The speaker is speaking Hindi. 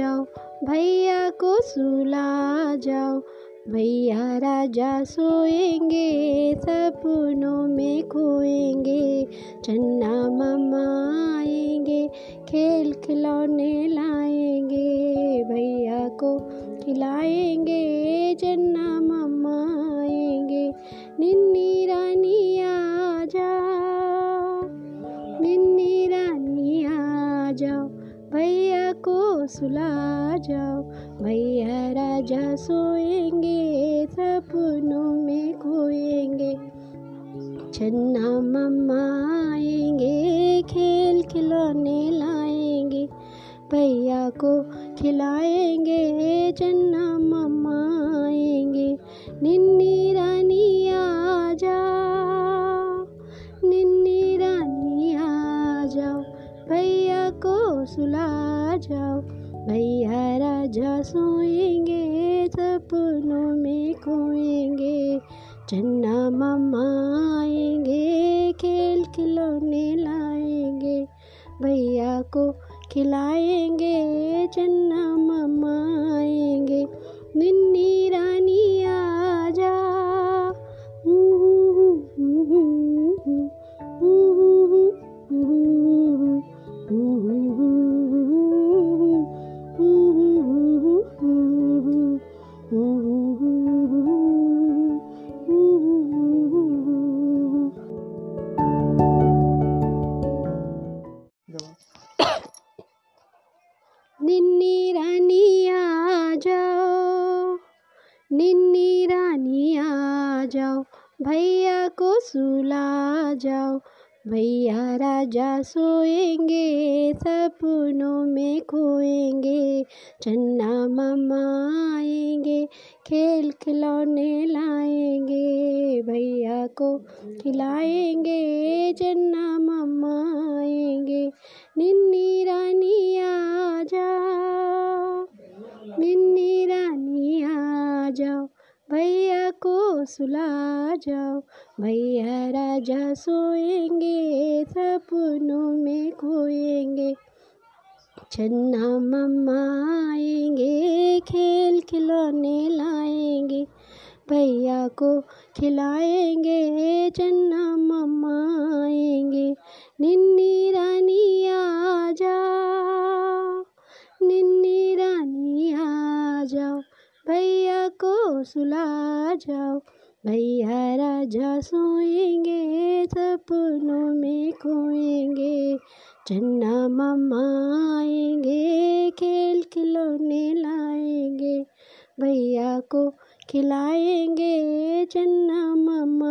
जाओ भैया को सुला जाओ, भैया राजा सोएंगे सपनों में खोएंगे, चन्ना मामा आएंगे खेल खिलौने लाएंगे, भैया को खिलाएंगे चन्ना मामा आएंगे। निन्नी रानी आ जाओ, निन्नी रानी आ जाओ, भैया को सुला जाओ, भैया राजा सोएंगे सपनों में खोएंगे, चन्ना मम्मा आएंगे खेल खिलौने लाएंगे, भैया को खिलाएंगे चन्ना मम्मा आएंगे। निन्नी रानी आ जाओ, निन्नी रानी आ जाओ, भैया को सुला जाओ, भैया राजा सोएंगे सपनों में खोएंगे, चन्ना मामा आएंगे खेल खिलौने लाएंगे, भैया को खिलाएंगे चन्ना मामा आएंगे। निन्नी रानी आ जा, निन्नी रानी आ जाओ, निन्नी रानी आ जाओ, भैया को सुला जाओ, भैया राजा सोएंगे सपनों में खोएंगे, चन्ना मामा आएंगे खेल खिलौने लाएंगे, भैया को खिलाएंगे चन्ना मामा आएंगे। निन्नी रानी आ जाओ, निन्नी रानी आ जाओ, भैया को सुला जाओ, भैया राजा सोएंगे सपनों में खोएंगे, चन्ना मम्मा आएंगे खेल खिलौने लाएंगे, भैया को खिलाएंगे चन्ना मम्मा आएंगे। निन्नी रानी आ जाओ, निन्नी रानी आ जाओ, भैया को सुला जाओ, भैया राजा सोएंगे सपनों में खोएंगे, चन्ना मामा आएंगे खेल खिलौने लाएंगे, भैया को खिलाएंगे चन्ना मामा